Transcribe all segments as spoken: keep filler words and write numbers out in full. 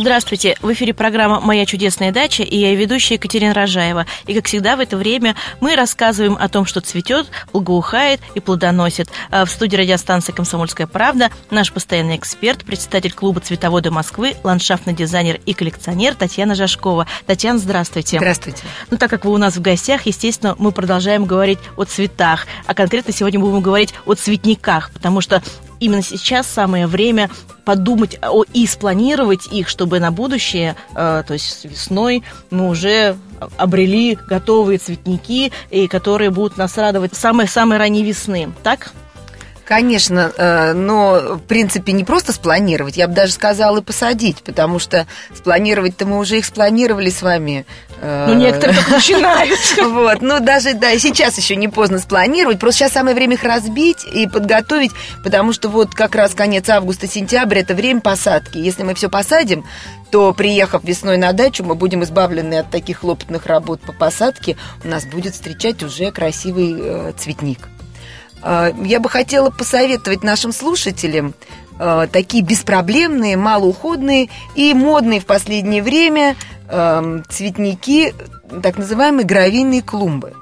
Здравствуйте, в эфире программа «Моя чудесная дача» и я ведущая Екатерина Рожаева. И, как всегда, в это время мы рассказываем о том, что цветет, благоухает и плодоносит. В студии радиостанции «Комсомольская правда» наш постоянный эксперт, председатель клуба «Цветоводы Москвы», ландшафтный дизайнер и коллекционер Татьяна Жашкова. Татьяна, здравствуйте. Здравствуйте. Ну, так как вы у нас в гостях, естественно, мы продолжаем говорить о цветах. А конкретно сегодня будем говорить о цветниках, потому что именно сейчас самое время подумать о, и спланировать их, чтобы на будущее, э, то есть весной, мы уже обрели готовые цветники, и которые будут нас радовать самой-самой ранней весны, так? Конечно, но, в принципе, не просто спланировать, я бы даже сказала и посадить, потому что спланировать-то мы уже их спланировали с вами. Ну, некоторые только начинают. Вот, ну, даже, да, сейчас еще не поздно спланировать, просто сейчас самое время их разбить и подготовить, потому что вот как раз конец августа-сентября – это время посадки. Если мы все посадим, то, приехав весной на дачу, мы будем избавлены от таких хлопотных работ по посадке, у нас будет встречать уже красивый цветник. Я бы хотела посоветовать нашим слушателям э, такие беспроблемные, малоуходные и модные в последнее время э, цветники, так называемые гравийные клумбы.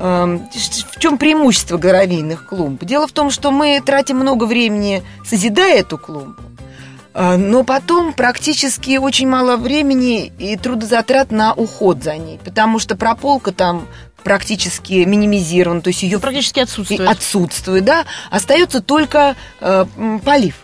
Э, в чем преимущество гравийных клумб? Дело в том, что мы тратим много времени, созидая эту клумбу, э, но потом практически очень мало времени и трудозатрат на уход за ней, потому что прополка там практически минимизирован, то есть ее практически отсутствует, отсутствует да, остается только э, полив.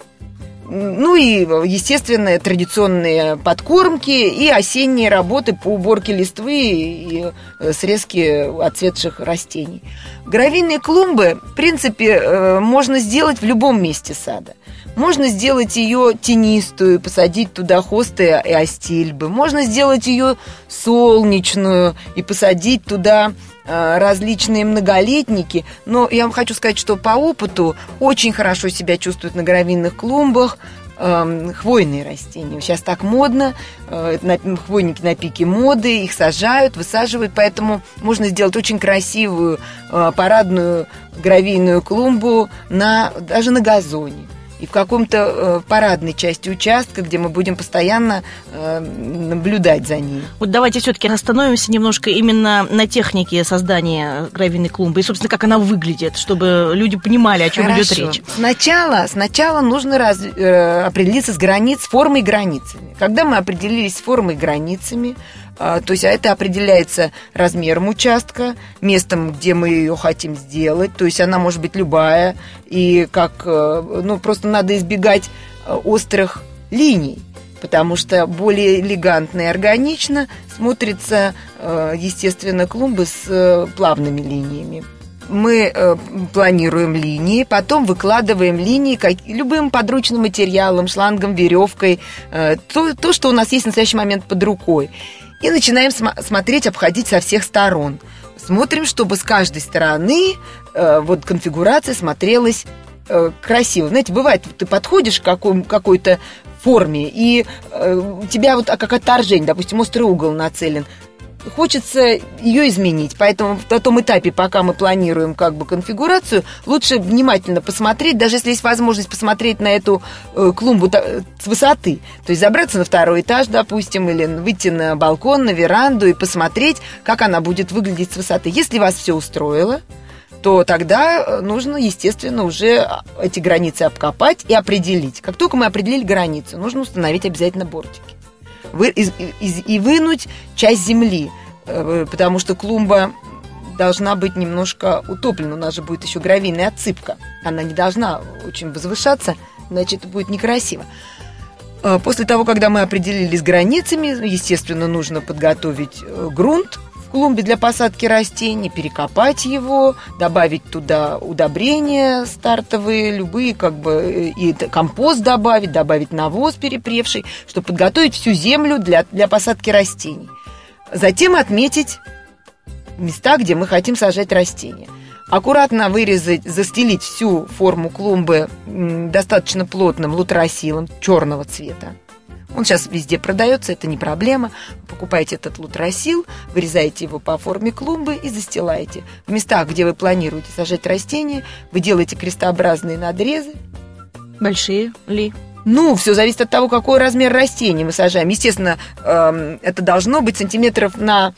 Ну и, естественно, традиционные подкормки и осенние работы по уборке листвы и срезке отцветших растений. Гравийные клумбы, в принципе, э, можно сделать в любом месте сада. Можно сделать ее тенистую, посадить туда хосты и астильбы. Можно сделать ее солнечную и посадить туда различные многолетники. Но я вам хочу сказать, что по опыту очень хорошо себя чувствуют на гравийных клумбах хвойные растения. Сейчас так модно, хвойники на пике моды, их сажают, высаживают, поэтому можно сделать очень красивую парадную гравийную клумбу на, даже на газоне. И в каком-то э, парадной части участка, где мы будем постоянно э, наблюдать за ней. Вот давайте все-таки остановимся немножко именно на технике создания гравийной клумбы. И, собственно, как она выглядит, чтобы люди понимали, о чем Хорошо. Идет речь. Сначала, сначала нужно раз, э, определиться с границ, с формой и границами. Когда мы определились с формой и границами, э, то есть это определяется размером участка, местом, где мы ее хотим сделать. То есть она может быть любая. И как, э, ну, просто надо избегать острых линий, потому что более элегантно и органично смотрятся, естественно, клумбы с плавными линиями. Мы планируем линии, потом выкладываем линии любым подручным материалом, шлангом, веревкой, то, то, что у нас есть в настоящий момент под рукой. И начинаем смотреть, обходить со всех сторон. Смотрим, чтобы с каждой стороны вот, конфигурация смотрелась красиво. Знаете, бывает, ты подходишь к какому, какой-то форме, и э, у тебя вот как отторжение, допустим, острый угол нацелен. Хочется ее изменить. Поэтому на том этапе, пока мы планируем как бы конфигурацию, лучше внимательно посмотреть, даже если есть возможность посмотреть на эту э, клумбу та, с высоты. То есть забраться на второй этаж, допустим, или выйти на балкон, на веранду и посмотреть, как она будет выглядеть с высоты. Если вас все устроило, то тогда нужно, естественно, уже эти границы обкопать и определить. Как только мы определили границу, нужно установить обязательно бортики Вы, и, и, и вынуть часть земли, потому что клумба должна быть немножко утоплена. У нас же будет еще гравийная отсыпка. Она не должна очень возвышаться, иначе это будет некрасиво. После того, когда мы определились с границами, естественно, нужно подготовить грунт в клумбе для посадки растений, перекопать его, добавить туда удобрения стартовые, любые, как бы, и компост добавить, добавить навоз перепревший, чтобы подготовить всю землю для, для посадки растений. Затем отметить места, где мы хотим сажать растения. Аккуратно вырезать, застелить всю форму клумбы достаточно плотным лутрасилом черного цвета. Он сейчас везде продается, это не проблема. Покупаете этот лутрасил, вырезаете его по форме клумбы и застилаете. В местах, где вы планируете сажать растения, вы делаете крестообразные надрезы. Большие ли? Ну, все зависит от того, какой размер растения мы сажаем. Естественно, это должно быть сантиметров на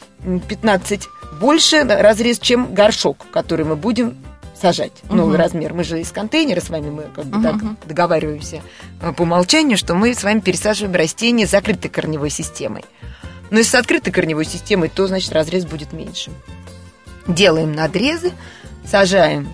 пятнадцать больше разрез, чем горшок, который мы будем сажать. Угу. Новый размер. Мы же из контейнера с вами, мы как бы угу. так договариваемся по умолчанию, что мы с вами пересаживаем растения с закрытой корневой системой. Но если с открытой корневой системой, то, значит, разрез будет меньше. Делаем надрезы, сажаем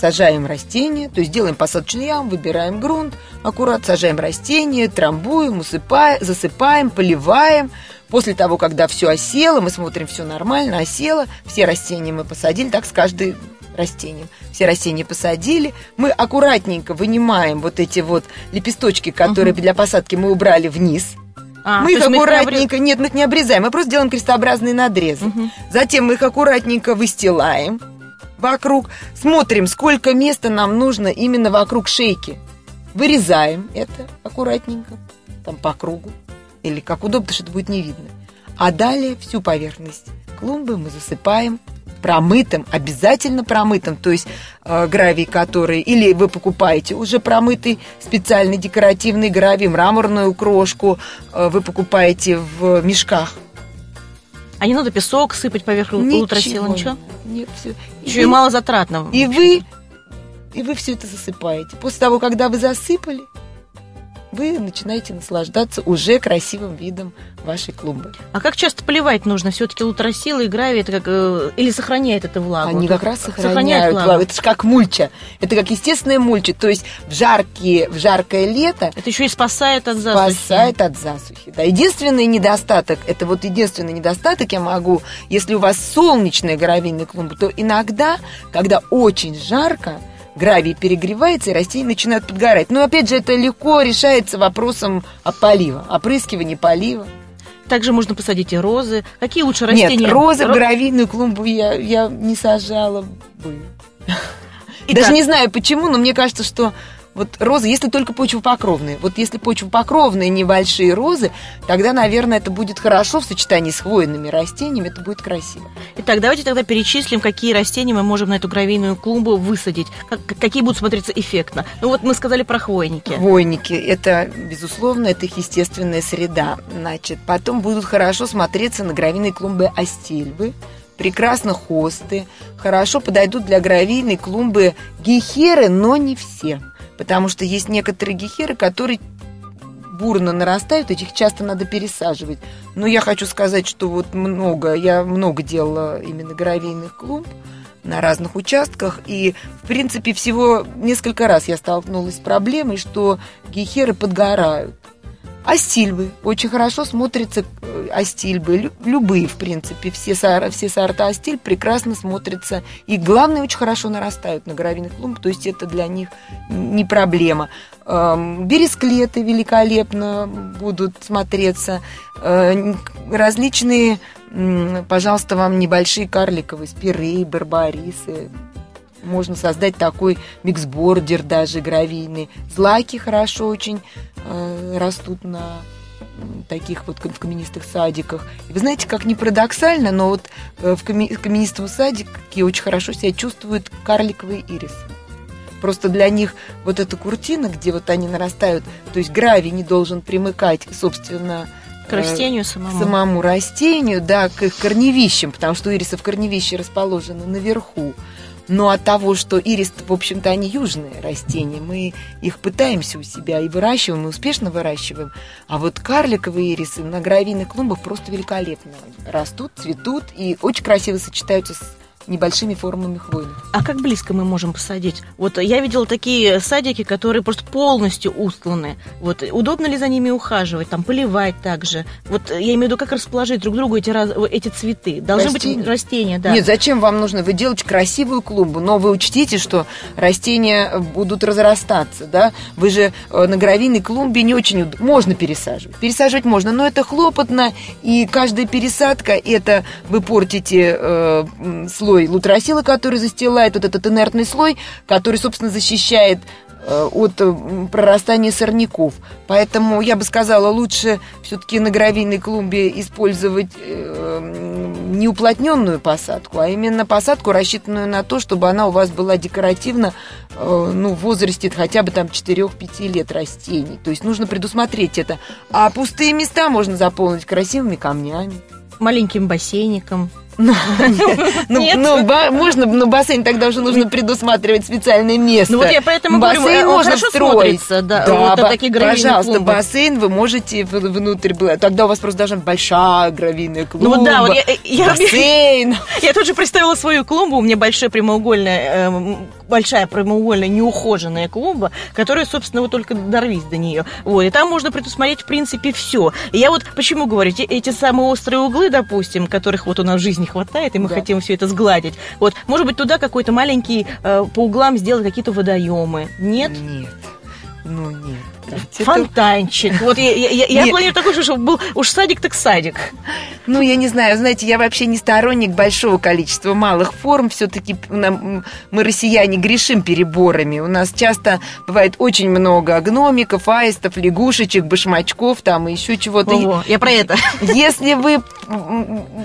сажаем растения, то есть делаем посадочный ям, выбираем грунт, аккуратно сажаем растения, трамбуем, усыпаем, засыпаем, поливаем. После того, когда все осело, мы смотрим, все нормально, осело, все растения мы посадили, так с каждым растением. Все растения посадили, мы аккуратненько вынимаем вот эти вот лепесточки, которые угу. для посадки мы убрали вниз. А, мы их аккуратненько, мы их не обрез... нет, мы их не обрезаем, мы просто делаем крестообразные надрезы. Угу. Затем мы их аккуратненько выстилаем вокруг, смотрим, сколько места нам нужно именно вокруг шейки. Вырезаем это аккуратненько, там по кругу, или как удобно, потому что это будет не видно. А далее всю поверхность клумбы мы засыпаем промытым, обязательно промытым, то есть э, гравий, который, или вы покупаете уже промытый специальный декоративный гравий, мраморную крошку, э, вы покупаете в мешках. А не надо песок сыпать поверх лутрасила, ничего? Нет, все. Еще и, и мало затратного. И вы, и вы все это засыпаете. После того, когда вы засыпали, вы начинаете наслаждаться уже красивым видом вашей клумбы. А как часто поливать нужно? Все-таки лутрасил и гравий, это как, или сохраняет это влагу? Они как раз сохраняют, сохраняют влагу. влагу. Это же как мульча. Это как естественная мульча. То есть в, жаркие, в жаркое лето... Это еще и спасает от засухи. Спасает от засухи. Да. Единственный недостаток, это вот единственный недостаток я могу, если у вас солнечная гравийная клумба, то иногда, когда очень жарко, гравий перегревается, и растения начинают подгорать. Но, опять же, это легко решается вопросом полива, опрыскивания, полива. Также можно посадить и розы. Какие лучше растения? Нет, розы Рос... в гравийную клумбу я, я не сажала бы. Итак. Даже не знаю почему, но мне кажется, что вот розы, если только почвопокровные. Вот если почвопокровные небольшие розы, тогда, наверное, это будет хорошо в сочетании с хвойными растениями, это будет красиво. Итак, давайте тогда перечислим, какие растения мы можем на эту гравийную клумбу высадить, как, какие будут смотреться эффектно. Ну вот мы сказали про хвойники. Хвойники, это, безусловно, это их естественная среда. Значит, потом будут хорошо смотреться на гравийной клумбе астильбы. Прекрасно хосты, хорошо подойдут для гравийной клумбы гейхеры, но не все. Потому что есть некоторые гейхеры, которые бурно нарастают, их часто надо пересаживать. Но я хочу сказать, что вот много, я много делала именно гравийных клумб на разных участках, и, в принципе, всего несколько раз я столкнулась с проблемой, что гейхеры подгорают. Астильбы. Очень хорошо смотрятся астильбы. Любые, в принципе, все, все сорта астильб прекрасно смотрятся. И, главное, очень хорошо нарастают на гравийных клумбах. То есть это для них не проблема. Бересклеты великолепно будут смотреться. Различные, пожалуйста, вам небольшие карликовые спиреи, барбарисы. Можно создать такой миксбордер даже гравийный. Злаки хорошо очень э, растут на таких вот в каменистых садиках. И вы знаете, как ни парадоксально, но вот в каменистом садике очень хорошо себя чувствуют карликовые ирисы. Просто для них вот эта куртина, где вот они нарастают, то есть гравий не должен примыкать, собственно, к растению самому. К самому растению, да, к их корневищам, потому что у ирисов корневища расположены наверху. Но от того, что ирис, в общем-то, они южные растения, мы их пытаемся у себя и выращиваем, и успешно выращиваем. А вот карликовые ирисы на гравийных клумбах просто великолепно растут, цветут и очень красиво сочетаются с небольшими формами хвойных. А как близко мы можем посадить? Вот я видела такие садики, которые просто полностью устланы. Вот удобно ли за ними ухаживать, там поливать также? Вот я имею в виду, как расположить друг другу эти, эти цветы? Должны растения. быть растения, да. Нет, зачем вам нужно? Вы делаете красивую клумбу, но вы учтите, что растения будут разрастаться, да? Вы же на гравийной клумбе не очень удобно. Можно пересаживать. Пересаживать можно, но это хлопотно, и каждая пересадка, это вы портите э, слой лутрасила, который застилает вот этот инертный слой, который, собственно, защищает от прорастания сорняков. Поэтому я бы сказала, лучше все-таки на гравийной клумбе использовать не уплотненную посадку, а именно посадку, рассчитанную на то, чтобы она у вас была декоративно, ну, в возрасте хотя бы там четыре-пять лет растений. То есть нужно предусмотреть это. А пустые места можно заполнить красивыми камнями. Маленьким бассейником. Ну, можно, но бассейн тогда уже нужно предусматривать специальное место. Ну вот я поэтому говорю, бассейн можно строить. Пожалуйста, бассейн вы можете внутрь. Тогда у вас просто должна быть большая гравийная клумба. Ну да, бассейн. Я тут же представила свою клумбу. У меня большая прямоугольная, большая прямоугольная неухоженная клумба, которая, собственно, вот только дорвись до нее. Вот и там можно предусмотреть в принципе все. Я вот почему говорю, эти самые острые углы, допустим, которых вот у нас в жизни хватает, и мы да. хотим все это сгладить. Вот, может быть, туда какой-то маленький э, по углам сделать какие-то водоемы. Нет? Нет. Ну, нет. Фонтанчик. Это... Вот я, я, я планирую такой, чтобы был уж садик, так садик. Ну, я не знаю. Знаете, я вообще не сторонник большого количества малых форм. Все-таки нам, мы, россияне, грешим переборами. У нас часто бывает очень много гномиков, аистов, лягушечек, башмачков там и еще чего-то. Ого, я про это. Если вы...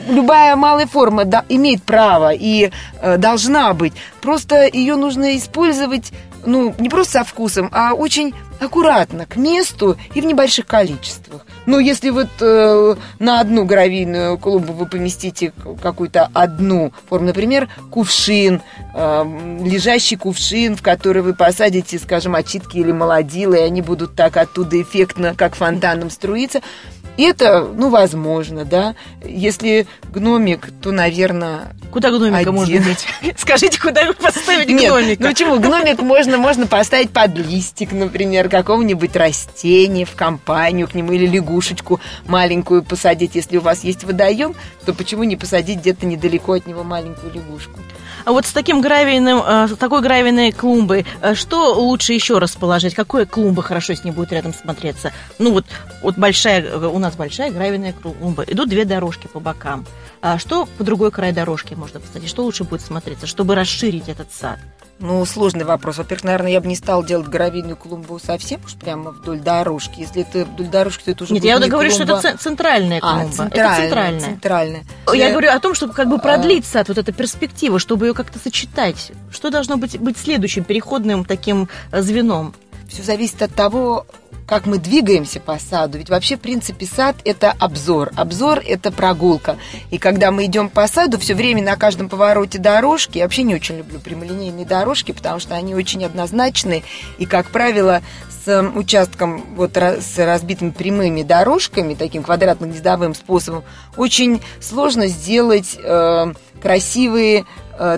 Любая малая форма имеет право и должна быть. Просто ее нужно использовать, ну, не просто со вкусом, а очень... аккуратно, к месту и в небольших количествах. Но если вот э, на одну гравийную клумбу вы поместите какую-то одну форму, например, кувшин, э, лежащий кувшин, в который вы посадите, скажем, очитки или молодила, и они будут так оттуда эффектно, как фонтаном, струиться, это, ну, возможно, да. Если гномик, то, наверное... Куда гномика один. Можно деть? Скажите, куда вы поставить гномика? Ну, почему? Гномик можно, можно поставить под листик, например, какого-нибудь растения в компанию к нему, или лягушечку маленькую посадить. Если у вас есть водоем, то почему не посадить где-то недалеко от него маленькую лягушку? А вот с таким гравийным, такой гравийной клумбой, что лучше еще расположить? Какая клумба хорошо с ней будет рядом смотреться? Ну, вот, вот большая... У нас большая гравийная клумба. Идут две дорожки по бокам. А что по другой край дорожки можно посадить? Что лучше будет смотреться, чтобы расширить этот сад? Ну, сложный вопрос. Во-первых, наверное, я бы не стала делать гравийную клумбу совсем уж прямо вдоль дорожки. Если это вдоль дорожки, то это уже... Нет, я вот говорю, клумба... что это центральная клумба. А, центральная, это центральная. центральная. Я, я говорю о том, чтобы как бы продлить сад, вот эта перспектива, чтобы ее как-то сочетать. Что должно быть, быть следующим переходным таким звеном? Все зависит от того... как мы двигаемся по саду. Ведь вообще, в принципе, сад – это обзор. Обзор – это прогулка. И когда мы идем по саду, все время на каждом повороте дорожки, я вообще не очень люблю прямолинейные дорожки, потому что они очень однозначны. И, как правило, с участком, вот, с разбитыми прямыми дорожками, таким квадратно-гнездовым способом, очень сложно сделать э, красивые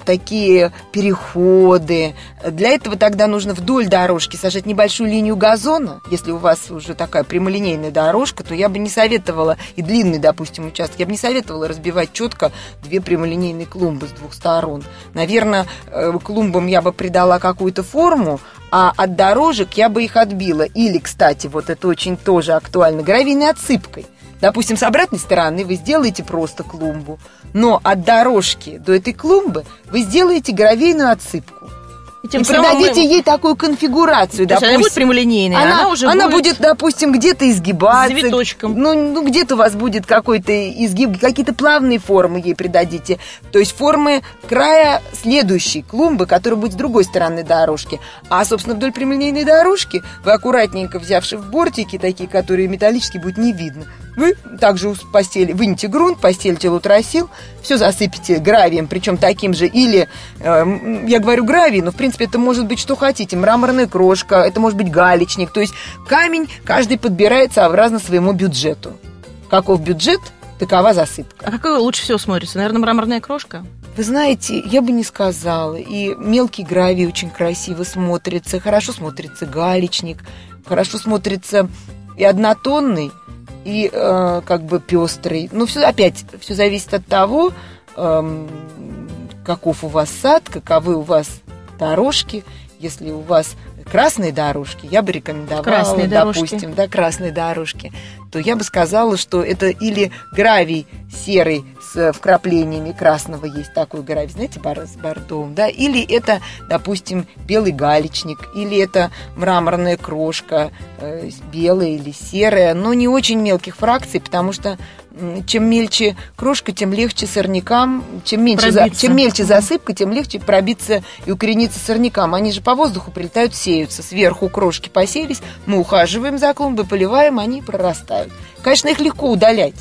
такие переходы. Для этого тогда нужно вдоль дорожки сажать небольшую линию газона. Если у вас уже такая прямолинейная дорожка, то я бы не советовала, и длинный, допустим, участок, я бы не советовала разбивать четко две прямолинейные клумбы с двух сторон. Наверное, клумбам я бы придала какую-то форму, а от дорожек я бы их отбила. Или, кстати, вот это очень тоже актуально, гравийной отсыпкой. Допустим, с обратной стороны вы сделаете просто клумбу, но от дорожки до этой клумбы вы сделаете гравийную отсыпку. И, тем и придадите мы... ей такую конфигурацию. Допустим, она будет прямолинейная. Она, она, уже она будет... будет, допустим, где-то изгибаться. С завиточком. Ну, ну, где-то у вас будет какой-то изгиб, какие-то плавные формы ей придадите. То есть формы края следующей клумбы, которая будет с другой стороны дорожки. А, собственно, вдоль прямолинейной дорожки вы, аккуратненько взявши в бортики, такие, которые металлические, будет не видно, вы также постели, выньте грунт, постелите лутрасил, все засыпите гравием, причем таким же, или, э, я говорю гравий, но, в принципе, это может быть что хотите, мраморная крошка, это может быть галечник, то есть камень каждый подбирает сообразно своему бюджету. Каков бюджет, такова засыпка. А какой лучше всего смотрится? Наверное, мраморная крошка? Вы знаете, я бы не сказала, и мелкий гравий очень красиво смотрится, хорошо смотрится галечник, хорошо смотрится и однотонный, и э, как бы пестрый. Ну, все, опять, все зависит от того, э, каков у вас сад, каковы у вас дорожки. Если у вас красные дорожки, я бы рекомендовала, красные допустим, дорожки. Да, красные дорожки, то я бы сказала, что это или гравий серый с вкраплениями красного, есть такой гравий, знаете, с бордовым, да, или это, допустим, белый галечник, или это мраморная крошка, белая или серая, но не очень мелких фракций, потому что чем мельче крошка, тем легче сорнякам, чем, меньше за, чем мельче засыпка, тем легче пробиться и укорениться сорнякам. Они же по воздуху прилетают, сеются. Сверху крошки поселись, мы ухаживаем за клумбой, поливаем, они прорастают. Конечно, их легко удалять,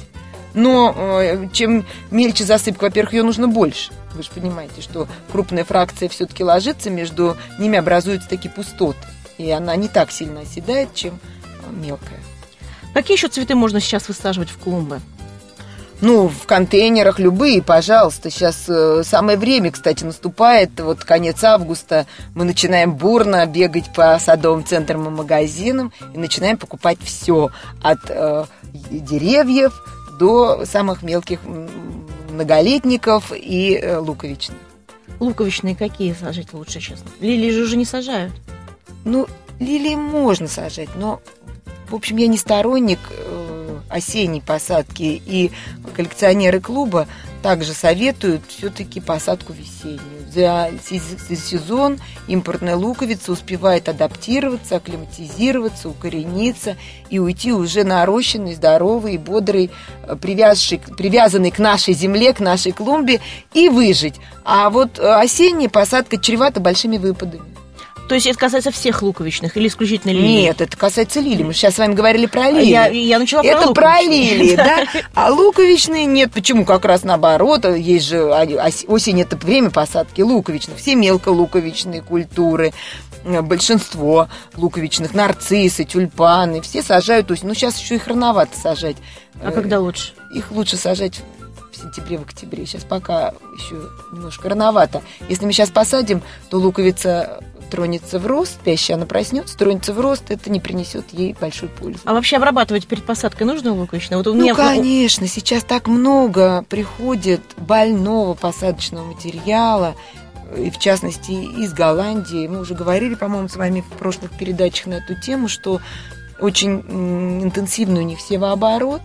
но э, чем мельче засыпка, во-первых, ее нужно больше. Вы же понимаете, что крупная фракция все-таки ложится, между ними образуются такие пустоты, и она не так сильно оседает, чем мелкая. Какие еще цветы можно сейчас высаживать в клумбы? Ну, в контейнерах любые, пожалуйста. Сейчас самое время, кстати, наступает. Вот конец августа мы начинаем бурно бегать по садовым центрам и магазинам и начинаем покупать все. От э, деревьев до самых мелких многолетников и э, луковичных. Луковичные какие сажать лучше сейчас? Лилии же уже не сажают. Ну, лилии можно сажать, но, в общем, я не сторонник осенней посадки, и коллекционеры клуба также советуют все-таки посадку весеннюю. За сезон импортная луковица успевает адаптироваться, акклиматизироваться, укорениться и уйти уже нарощенной, здоровой, бодрой, привязанной к нашей земле, к нашей клумбе, и выжить. А вот осенняя посадка чревата большими выпадами. То есть это касается всех луковичных или исключительно лилий? Нет, это касается лилий. Мы сейчас с вами говорили про лилии. Я, я начала про это про лилии, да? А луковичные нет. Почему? Как раз наоборот. Есть же осень, это время посадки луковичных. Все мелколуковичные культуры, большинство луковичных, нарциссы, тюльпаны, все сажают осенью. Ну, сейчас еще их рановато сажать. А когда лучше? Их лучше сажать в сентябре, в октябре. Сейчас пока еще немножко рановато. Если мы сейчас посадим, то луковица тронется в рост, спящая она проснется, тронется в рост, это не принесет ей большой пользы. А вообще обрабатывать перед посадкой нужно луковичное? Вот у меня ну, в... конечно, сейчас так много приходит больного посадочного материала, и в частности из Голландии. Мы уже говорили, по-моему, с вами в прошлых передачах на эту тему, что очень интенсивный у них севооборот,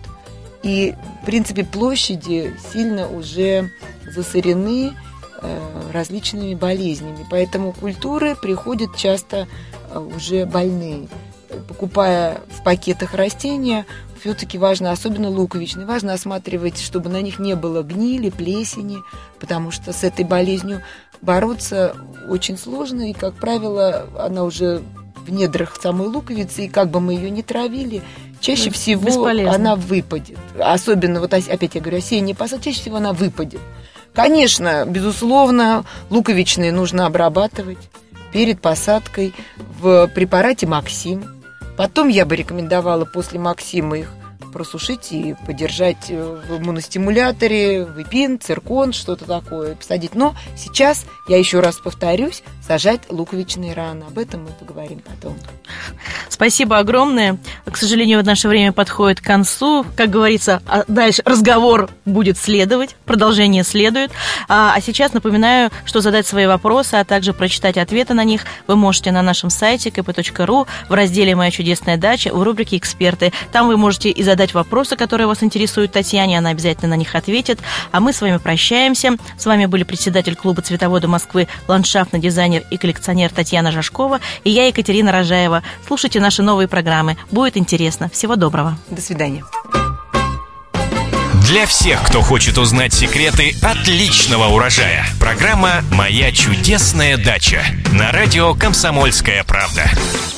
и, в принципе, площади сильно уже засорены различными болезнями. Поэтому культуры приходят часто уже больные. Покупая в пакетах растения, все-таки важно, особенно луковичные, важно осматривать, чтобы на них не было гнили, плесени, потому что с этой болезнью бороться очень сложно, и, как правило, она уже в недрах самой луковицы, и как бы мы ее ни травили, чаще всего бесполезно. Она выпадет. Особенно, вот опять я говорю, осенняя посадка, чаще всего она выпадет. Конечно, безусловно, луковичные нужно обрабатывать перед посадкой в препарате «Максим». Потом я бы рекомендовала после «Максима» их просушить и подержать в иммуностимуляторе, випин, циркон, что-то такое посадить. Но сейчас, я еще раз повторюсь, сажать луковичные рано. Об этом мы поговорим потом. Спасибо огромное. К сожалению, наше время подходит к концу. Как говорится, дальше разговор будет следовать, продолжение следует. А сейчас напоминаю, что задать свои вопросы, а также прочитать ответы на них вы можете на нашем сайте ка пэ точка ру в разделе «Моя чудесная дача» в рубрике «Эксперты». Там вы можете и задать вопросы, которые вас интересуют Татьяне, она обязательно на них ответит. А мы с вами прощаемся. С вами были председатель клуба «Цветоводы Москвы», ландшафтный дизайнер и коллекционер Татьяна Жашкова и я, Екатерина Рожаева. Слушайте наши новые программы. Будет интересно. Всего доброго. До свидания. Для всех, кто хочет узнать секреты отличного урожая. Программа «Моя чудесная дача» на радио «Комсомольская правда».